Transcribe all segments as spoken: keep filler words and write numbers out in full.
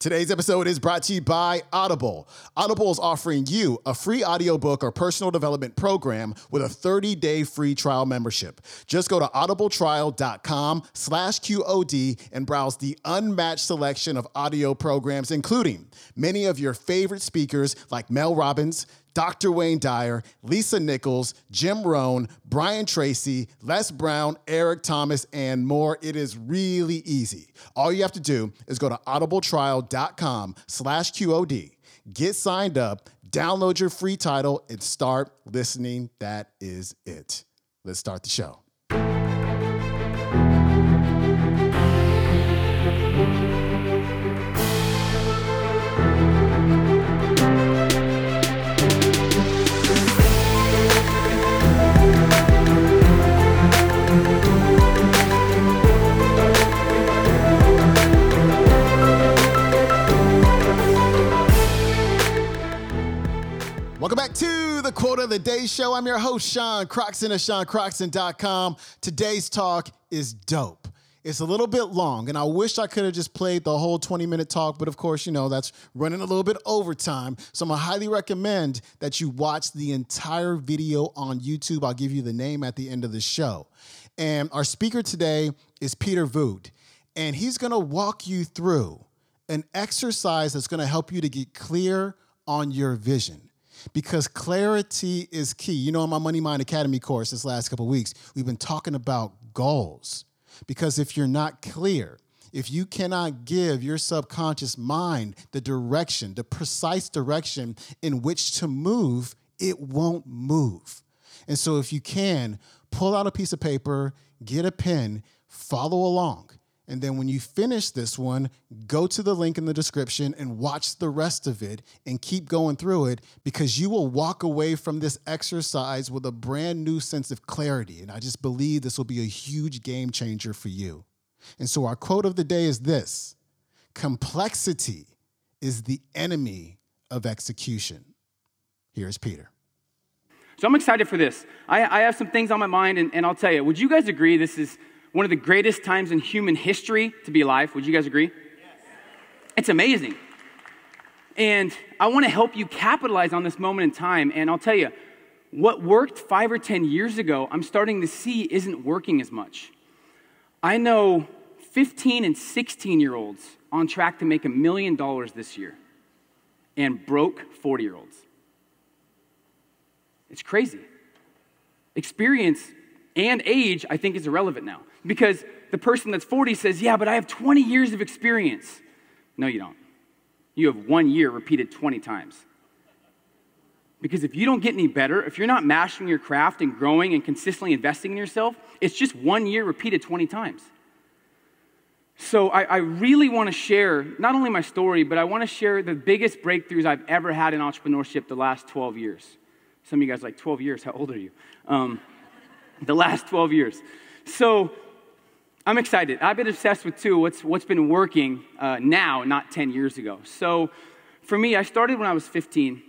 Today's episode is brought to you by Audible. Audible is offering you a free audiobook or personal development program with a thirty-day free trial membership. Just go to audible trial dot com slash Q O D and browse the unmatched selection of audio programs, including many of your favorite speakers like Mel Robbins, Doctor Wayne Dyer, Lisa Nichols, Jim Rohn, Brian Tracy, Les Brown, Eric Thomas, and more. It is really easy. All you have to do is go to audible trial dot com slash Q O D, get signed up, download your free title, and start listening. That is it. Let's start the show. Welcome back to the Quote of the Day Show. I'm your host, Sean Croxton of Sean Croxton dot com. Today's talk is dope. It's a little bit long, and I wish I could have just played the whole twenty-minute talk, but of course, you know, that's running a little bit overtime, so I'm going to highly recommend that you watch the entire video on YouTube. I'll give you the name at the end of the show. And our speaker today is Peter Voogd, and he's going to walk you through an exercise that's going to help you to get clear on your vision. Because clarity is key. You know, in my Money Mind Academy course this last couple of weeks, we've been talking about goals. Because if you're not clear, if you cannot give your subconscious mind the direction, the precise direction in which to move, it won't move. And so if you can, pull out a piece of paper, get a pen, follow along. And then when you finish this one, go to the link in the description and watch the rest of it and keep going through it, because you will walk away from this exercise with a brand new sense of clarity. And I just believe this will be a huge game changer for you. And so our quote of the day is this: complexity is the enemy of execution. Here's Peter. So I'm excited for this. I, I have some things on my mind, and, and I'll tell you, would you guys agree this is one of the greatest times in human history to be alive? Would you guys agree? Yes. It's amazing. And I want to help you capitalize on this moment in time. And I'll tell you, what worked five or ten years ago, I'm starting to see isn't working as much. I know fifteen and sixteen-year-olds on track to make a million dollars this year and broke forty-year-olds. It's crazy. Experience and age, I think, is irrelevant now. Because the person that's forty says, yeah, but I have twenty years of experience. No, you don't. You have one year repeated twenty times. Because if you don't get any better, if you're not mastering your craft and growing and consistently investing in yourself, it's just one year repeated twenty times. So I, I really want to share not only my story, but I want to share the biggest breakthroughs I've ever had in entrepreneurship the last twelve years. Some of you guys are like, twelve years? How old are you? Um, the last twelve years. So I'm excited. I've been obsessed with, too, what's, what's been working uh, now, not ten years ago. So for me, I started when I was fifteen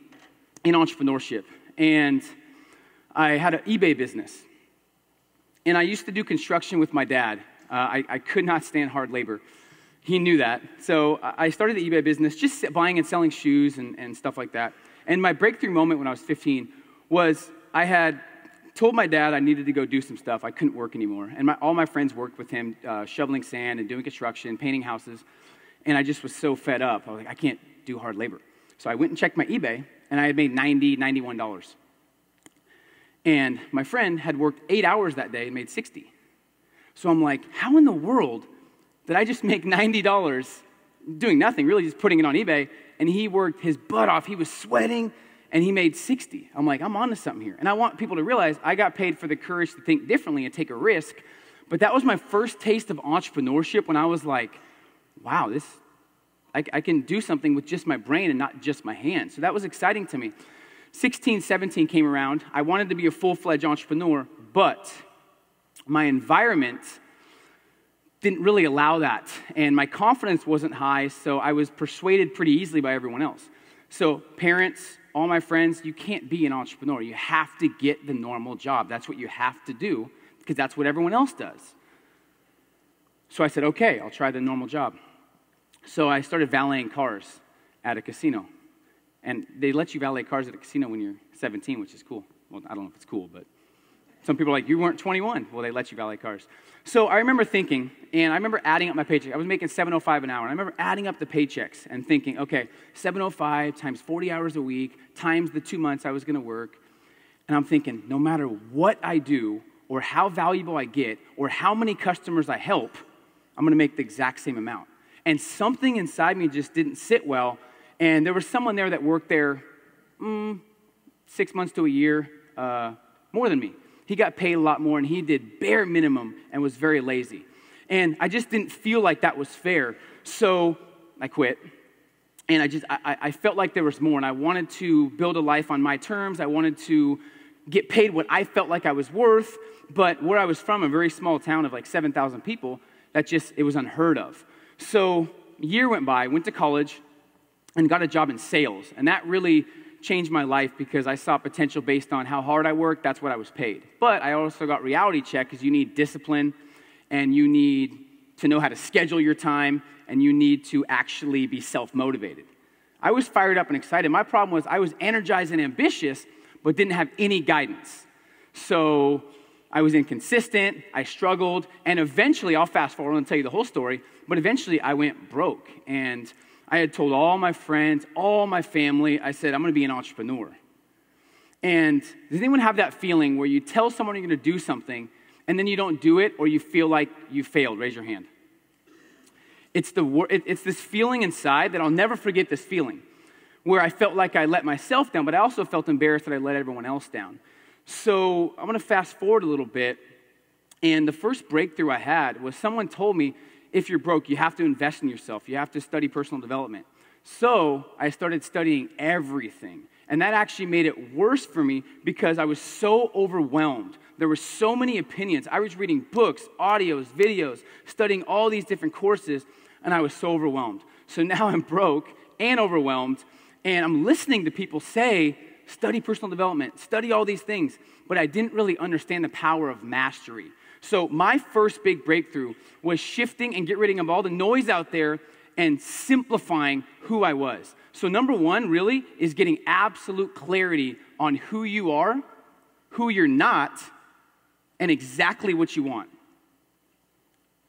in entrepreneurship, and I had an eBay business. And I used to do construction with my dad. Uh, I, I could not stand hard labor. He knew that. So I started the eBay business, just buying and selling shoes and, and stuff like that. And my breakthrough moment when I was fifteen was I had told my dad I needed to go do some stuff. I couldn't work anymore. And my, all my friends worked with him, uh, shoveling sand and doing construction, painting houses. And I just was so fed up. I was like, I can't do hard labor. So I went and checked my eBay, and I had made ninety dollars, ninety-one dollars. And my friend had worked eight hours that day and made sixty dollars. So I'm like, how in the world did I just make ninety dollars doing nothing, really just putting it on eBay? And he worked his butt off. He was sweating. And he made sixty. I'm like, I'm onto something here. And I want people to realize I got paid for the courage to think differently and take a risk. But that was my first taste of entrepreneurship, when I was like, wow, this, I, I can do something with just my brain and not just my hands. So that was exciting to me. sixteen, seventeen came around. I wanted to be a full-fledged entrepreneur, but my environment didn't really allow that. And my confidence wasn't high, so I was persuaded pretty easily by everyone else. So parents, all my friends, you can't be an entrepreneur. You have to get the normal job. That's what you have to do, because that's what everyone else does. So I said, okay, I'll try the normal job. So I started valeting cars at a casino. And they let you valet cars at a casino when you're seventeen, which is cool. Well, I don't know if it's cool, but some people are like, you weren't twenty-one. Well, they let you valet cars. So I remember thinking, and I remember adding up my paycheck. I was making seven oh five an hour, and I remember adding up the paychecks and thinking, okay, seven oh five times forty hours a week times the two months I was going to work. And I'm thinking, no matter what I do or how valuable I get or how many customers I help, I'm going to make the exact same amount. And something inside me just didn't sit well. And there was someone there that worked there mm, six months to a year uh, more than me. He got paid a lot more, and he did bare minimum and was very lazy. And I just didn't feel like that was fair, so I quit. And I just I, I felt like there was more, and I wanted to build a life on my terms. I wanted to get paid what I felt like I was worth, but where I was from, a very small town of like seven thousand people, that just, it was unheard of. So a year went by, went to college, and got a job in sales, and that really changed my life because I saw potential based on how hard I worked. That's what I was paid. But I also got reality check because you need discipline and you need to know how to schedule your time and you need to actually be self-motivated. I was fired up and excited. My problem was I was energized and ambitious but didn't have any guidance. So I was inconsistent, I struggled, and eventually, I'll fast forward and tell you the whole story, but eventually I went broke. And I had told all my friends, all my family, I said, I'm going to be an entrepreneur. And does anyone have that feeling where you tell someone you're going to do something, and then you don't do it, or you feel like you failed? Raise your hand. It's, the, it's this feeling inside that I'll never forget, this feeling, where I felt like I let myself down, but I also felt embarrassed that I let everyone else down. So I'm going to fast forward a little bit, and the first breakthrough I had was someone told me, if you're broke, you have to invest in yourself. You have to study personal development. So I started studying everything. And that actually made it worse for me because I was so overwhelmed. There were so many opinions. I was reading books, audios, videos, studying all these different courses, and I was so overwhelmed. So now I'm broke and overwhelmed, and I'm listening to people say, study personal development, study all these things, but I didn't really understand the power of mastery. So my first big breakthrough was shifting and getting rid of all the noise out there and simplifying who I was. So number one really is getting absolute clarity on who you are, who you're not, and exactly what you want.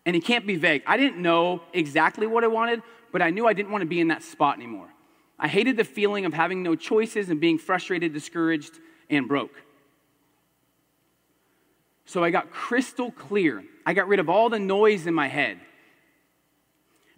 And it can't be vague. I didn't know exactly what I wanted, but I knew I didn't want to be in that spot anymore. I hated the feeling of having no choices and being frustrated, discouraged, and broke. So I got crystal clear. I got rid of all the noise in my head.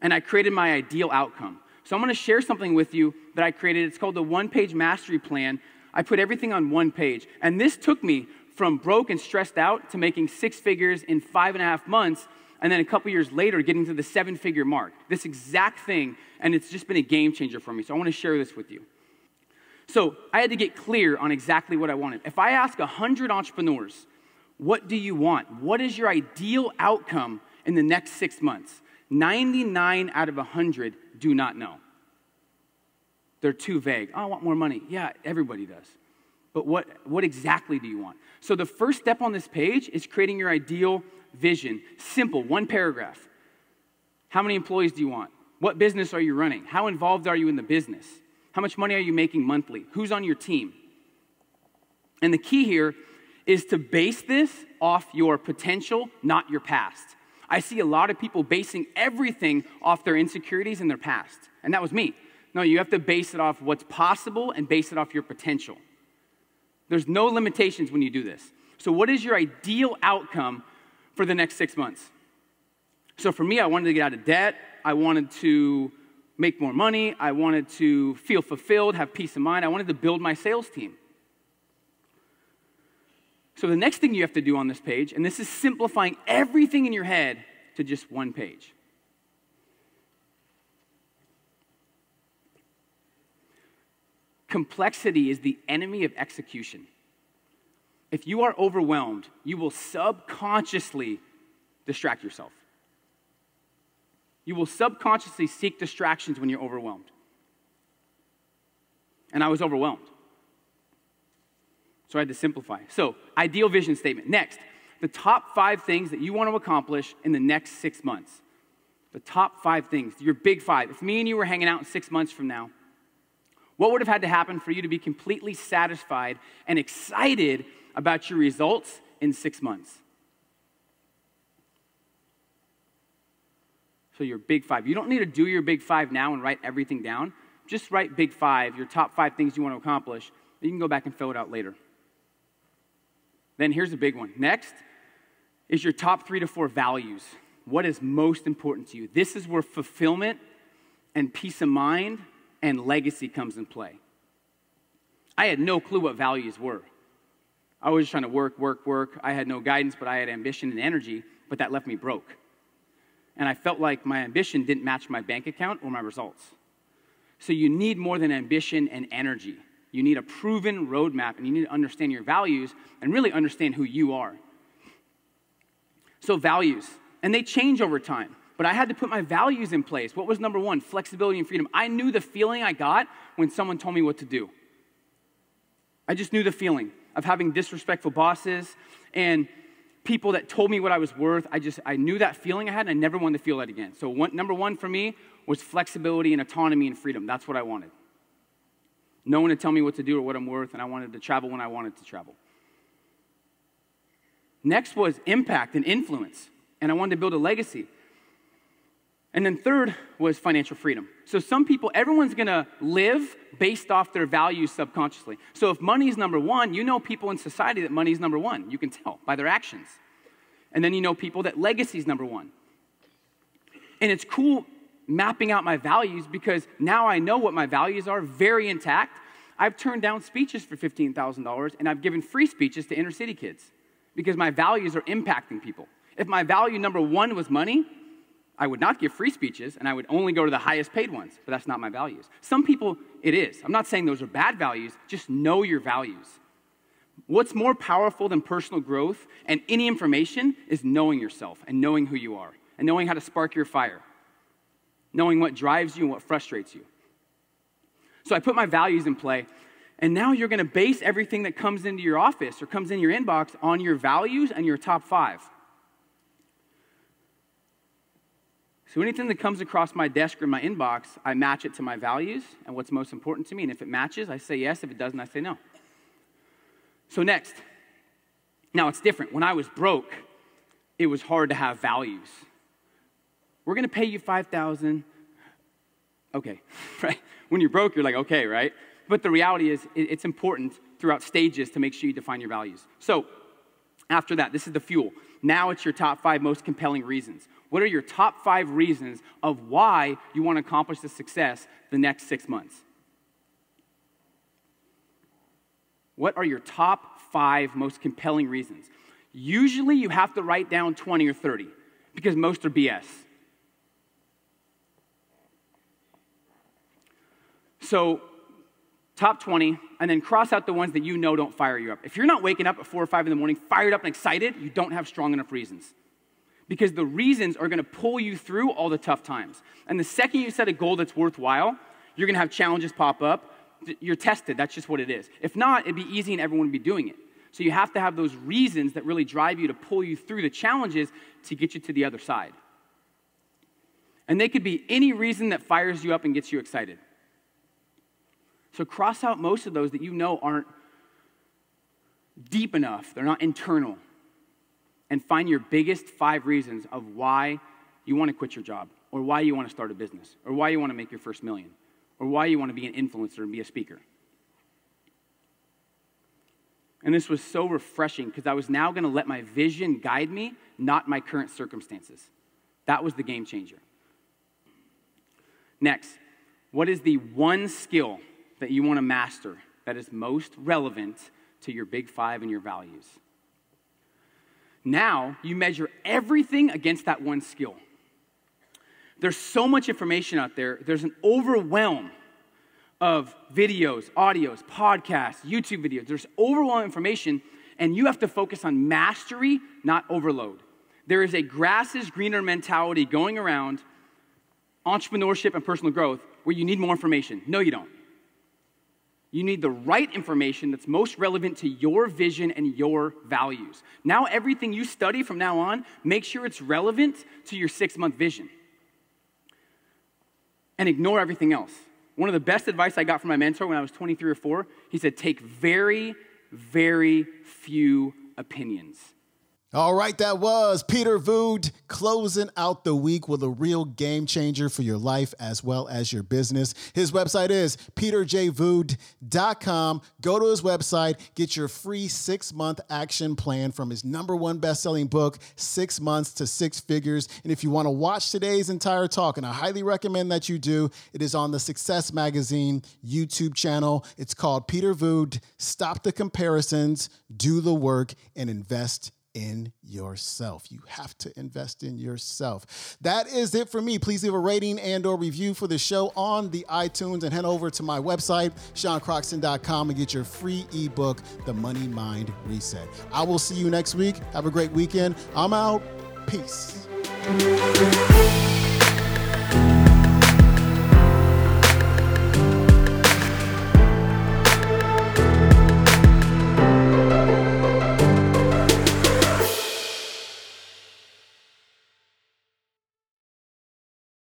And I created my ideal outcome. So I'm going to share something with you that I created. It's called the One Page Mastery Plan. I put everything on one page. And this took me from broke and stressed out to making six figures in five and a half months. And then a couple years later, getting to the seven-figure mark. This exact thing. And it's just been a game changer for me. So I want to share this with you. So I had to get clear on exactly what I wanted. If I ask one hundred entrepreneurs, what do you want? What is your ideal outcome in the next six months? ninety-nine out of one hundred do not know. They're too vague. Oh, I want more money. Yeah, everybody does. But what, what exactly do you want? So the first step on this page is creating your ideal vision. Simple, one paragraph. How many employees do you want? What business are you running? How involved are you in the business? How much money are you making monthly? Who's on your team? And the key here is to base this off your potential, not your past. I see a lot of people basing everything off their insecurities and their past. And that was me. No, you have to base it off what's possible and base it off your potential. There's no limitations when you do this. So what is your ideal outcome for the next six months? So for me, I wanted to get out of debt. I wanted to make more money. I wanted to feel fulfilled, have peace of mind. I wanted to build my sales team. So the next thing you have to do on this page, and this is simplifying everything in your head to just one page. Complexity is the enemy of execution. If you are overwhelmed, you will subconsciously distract yourself. You will subconsciously seek distractions when you're overwhelmed. And I was overwhelmed. So I had to simplify. So, ideal vision statement. Next, the top five things that you want to accomplish in the next six months. The top five things, your big five. If me and you were hanging out in six months from now, what would have had to happen for you to be completely satisfied and excited about your results in six months? So your big five. You don't need to do your big five now and write everything down. Just write big five, your top five things you want to accomplish. You can go back and fill it out later. Then here's a big one. Next is your top three to four values. What is most important to you? This is where fulfillment and peace of mind and legacy comes in play. I had no clue what values were. I was just trying to work, work, work. I had no guidance, but I had ambition and energy, but that left me broke. And I felt like my ambition didn't match my bank account or my results. So you need more than ambition and energy. You need a proven roadmap, and you need to understand your values and really understand who you are. So values, and they change over time, but I had to put my values in place. What was number one? Flexibility and freedom. I knew the feeling I got when someone told me what to do. I just knew the feeling of having disrespectful bosses and people that told me what I was worth. I just, I knew that feeling I had, and I never wanted to feel that again. So one, number one for me was flexibility and autonomy and freedom. That's what I wanted. No one to tell me what to do or what I'm worth, and I wanted to travel when I wanted to travel. Next was impact and influence, and I wanted to build a legacy. And then third was financial freedom. So some people, everyone's gonna live based off their values subconsciously. So if money's number one, you know people in society that money's number one. You can tell by their actions. And then you know people that legacy's number one. And it's cool mapping out my values because now I know what my values are, very intact. I've turned down speeches for fifteen thousand dollars and I've given free speeches to inner city kids because my values are impacting people. If my value number one was money, I would not give free speeches, and I would only go to the highest paid ones, but that's not my values. Some people, it is. I'm not saying those are bad values, just know your values. What's more powerful than personal growth and any information is knowing yourself and knowing who you are and knowing how to spark your fire, knowing what drives you and what frustrates you. So I put my values in play, and now you're gonna base everything that comes into your office or comes in your inbox on your values and your top five. So anything that comes across my desk or my inbox, I match it to my values and what's most important to me. And if it matches, I say yes. If it doesn't, I say no. So next. Now it's different. When I was broke, it was hard to have values. We're going to pay you five thousand dollars. Okay. Right? When you're broke, you're like, okay, right? But the reality is it's important throughout stages to make sure you define your values. So after that, this is the fuel. Now it's your top five most compelling reasons. What are your top five reasons of why you want to accomplish the success the next six months? What are your top five most compelling reasons? Usually you have to write down twenty or thirty because most are B S. So top twenty, and then cross out the ones that you know don't fire you up. If you're not waking up at four or five in the morning, fired up and excited, you don't have strong enough reasons. Because the reasons are going to pull you through all the tough times. And the second you set a goal that's worthwhile, you're going to have challenges pop up. You're tested. That's just what it is. If not, it'd be easy and everyone would be doing it. So you have to have those reasons that really drive you to pull you through the challenges to get you to the other side. And they could be any reason that fires you up and gets you excited. So cross out most of those that you know aren't deep enough. They're not internal. And find your biggest five reasons of why you want to quit your job or why you want to start a business or why you want to make your first million or why you want to be an influencer and be a speaker. And this was so refreshing because I was now going to let my vision guide me, not my current circumstances. That was the game changer. Next, what is the one skill that you want to master that is most relevant to your big five and your values? Now you measure everything against that one skill. There's so much information out there. There's an overwhelm of videos, audios, podcasts, YouTube videos. There's overwhelming information, and you have to focus on mastery, not overload. There is a grass is greener mentality going around entrepreneurship and personal growth where you need more information. No, you don't. You need the right information that's most relevant to your vision and your values. Now everything you study from now on, make sure it's relevant to your six-month vision. and ignore everything else. One of the best advice I got from my mentor when I was twenty-three or four, he said, take very, very few opinions. All right, that was Peter Voogd closing out the week with a real game changer for your life as well as your business. His website is peter j voogd dot com. Go to his website, get your free six-month action plan from his number one best-selling book, Six Months to Six Figures. And if you want to watch today's entire talk, and I highly recommend that you do, it is on the Success Magazine YouTube channel. It's called Peter Voogd, Stop the Comparisons, Do the Work, and Invest in yourself. You have to invest in yourself. That is it for me. Please leave a rating and or review for the show on the iTunes and head over to my website, Sean Croxton dot com, and get your free ebook, The Money Mind Reset. I will see you next week. Have a great weekend. I'm out. Peace.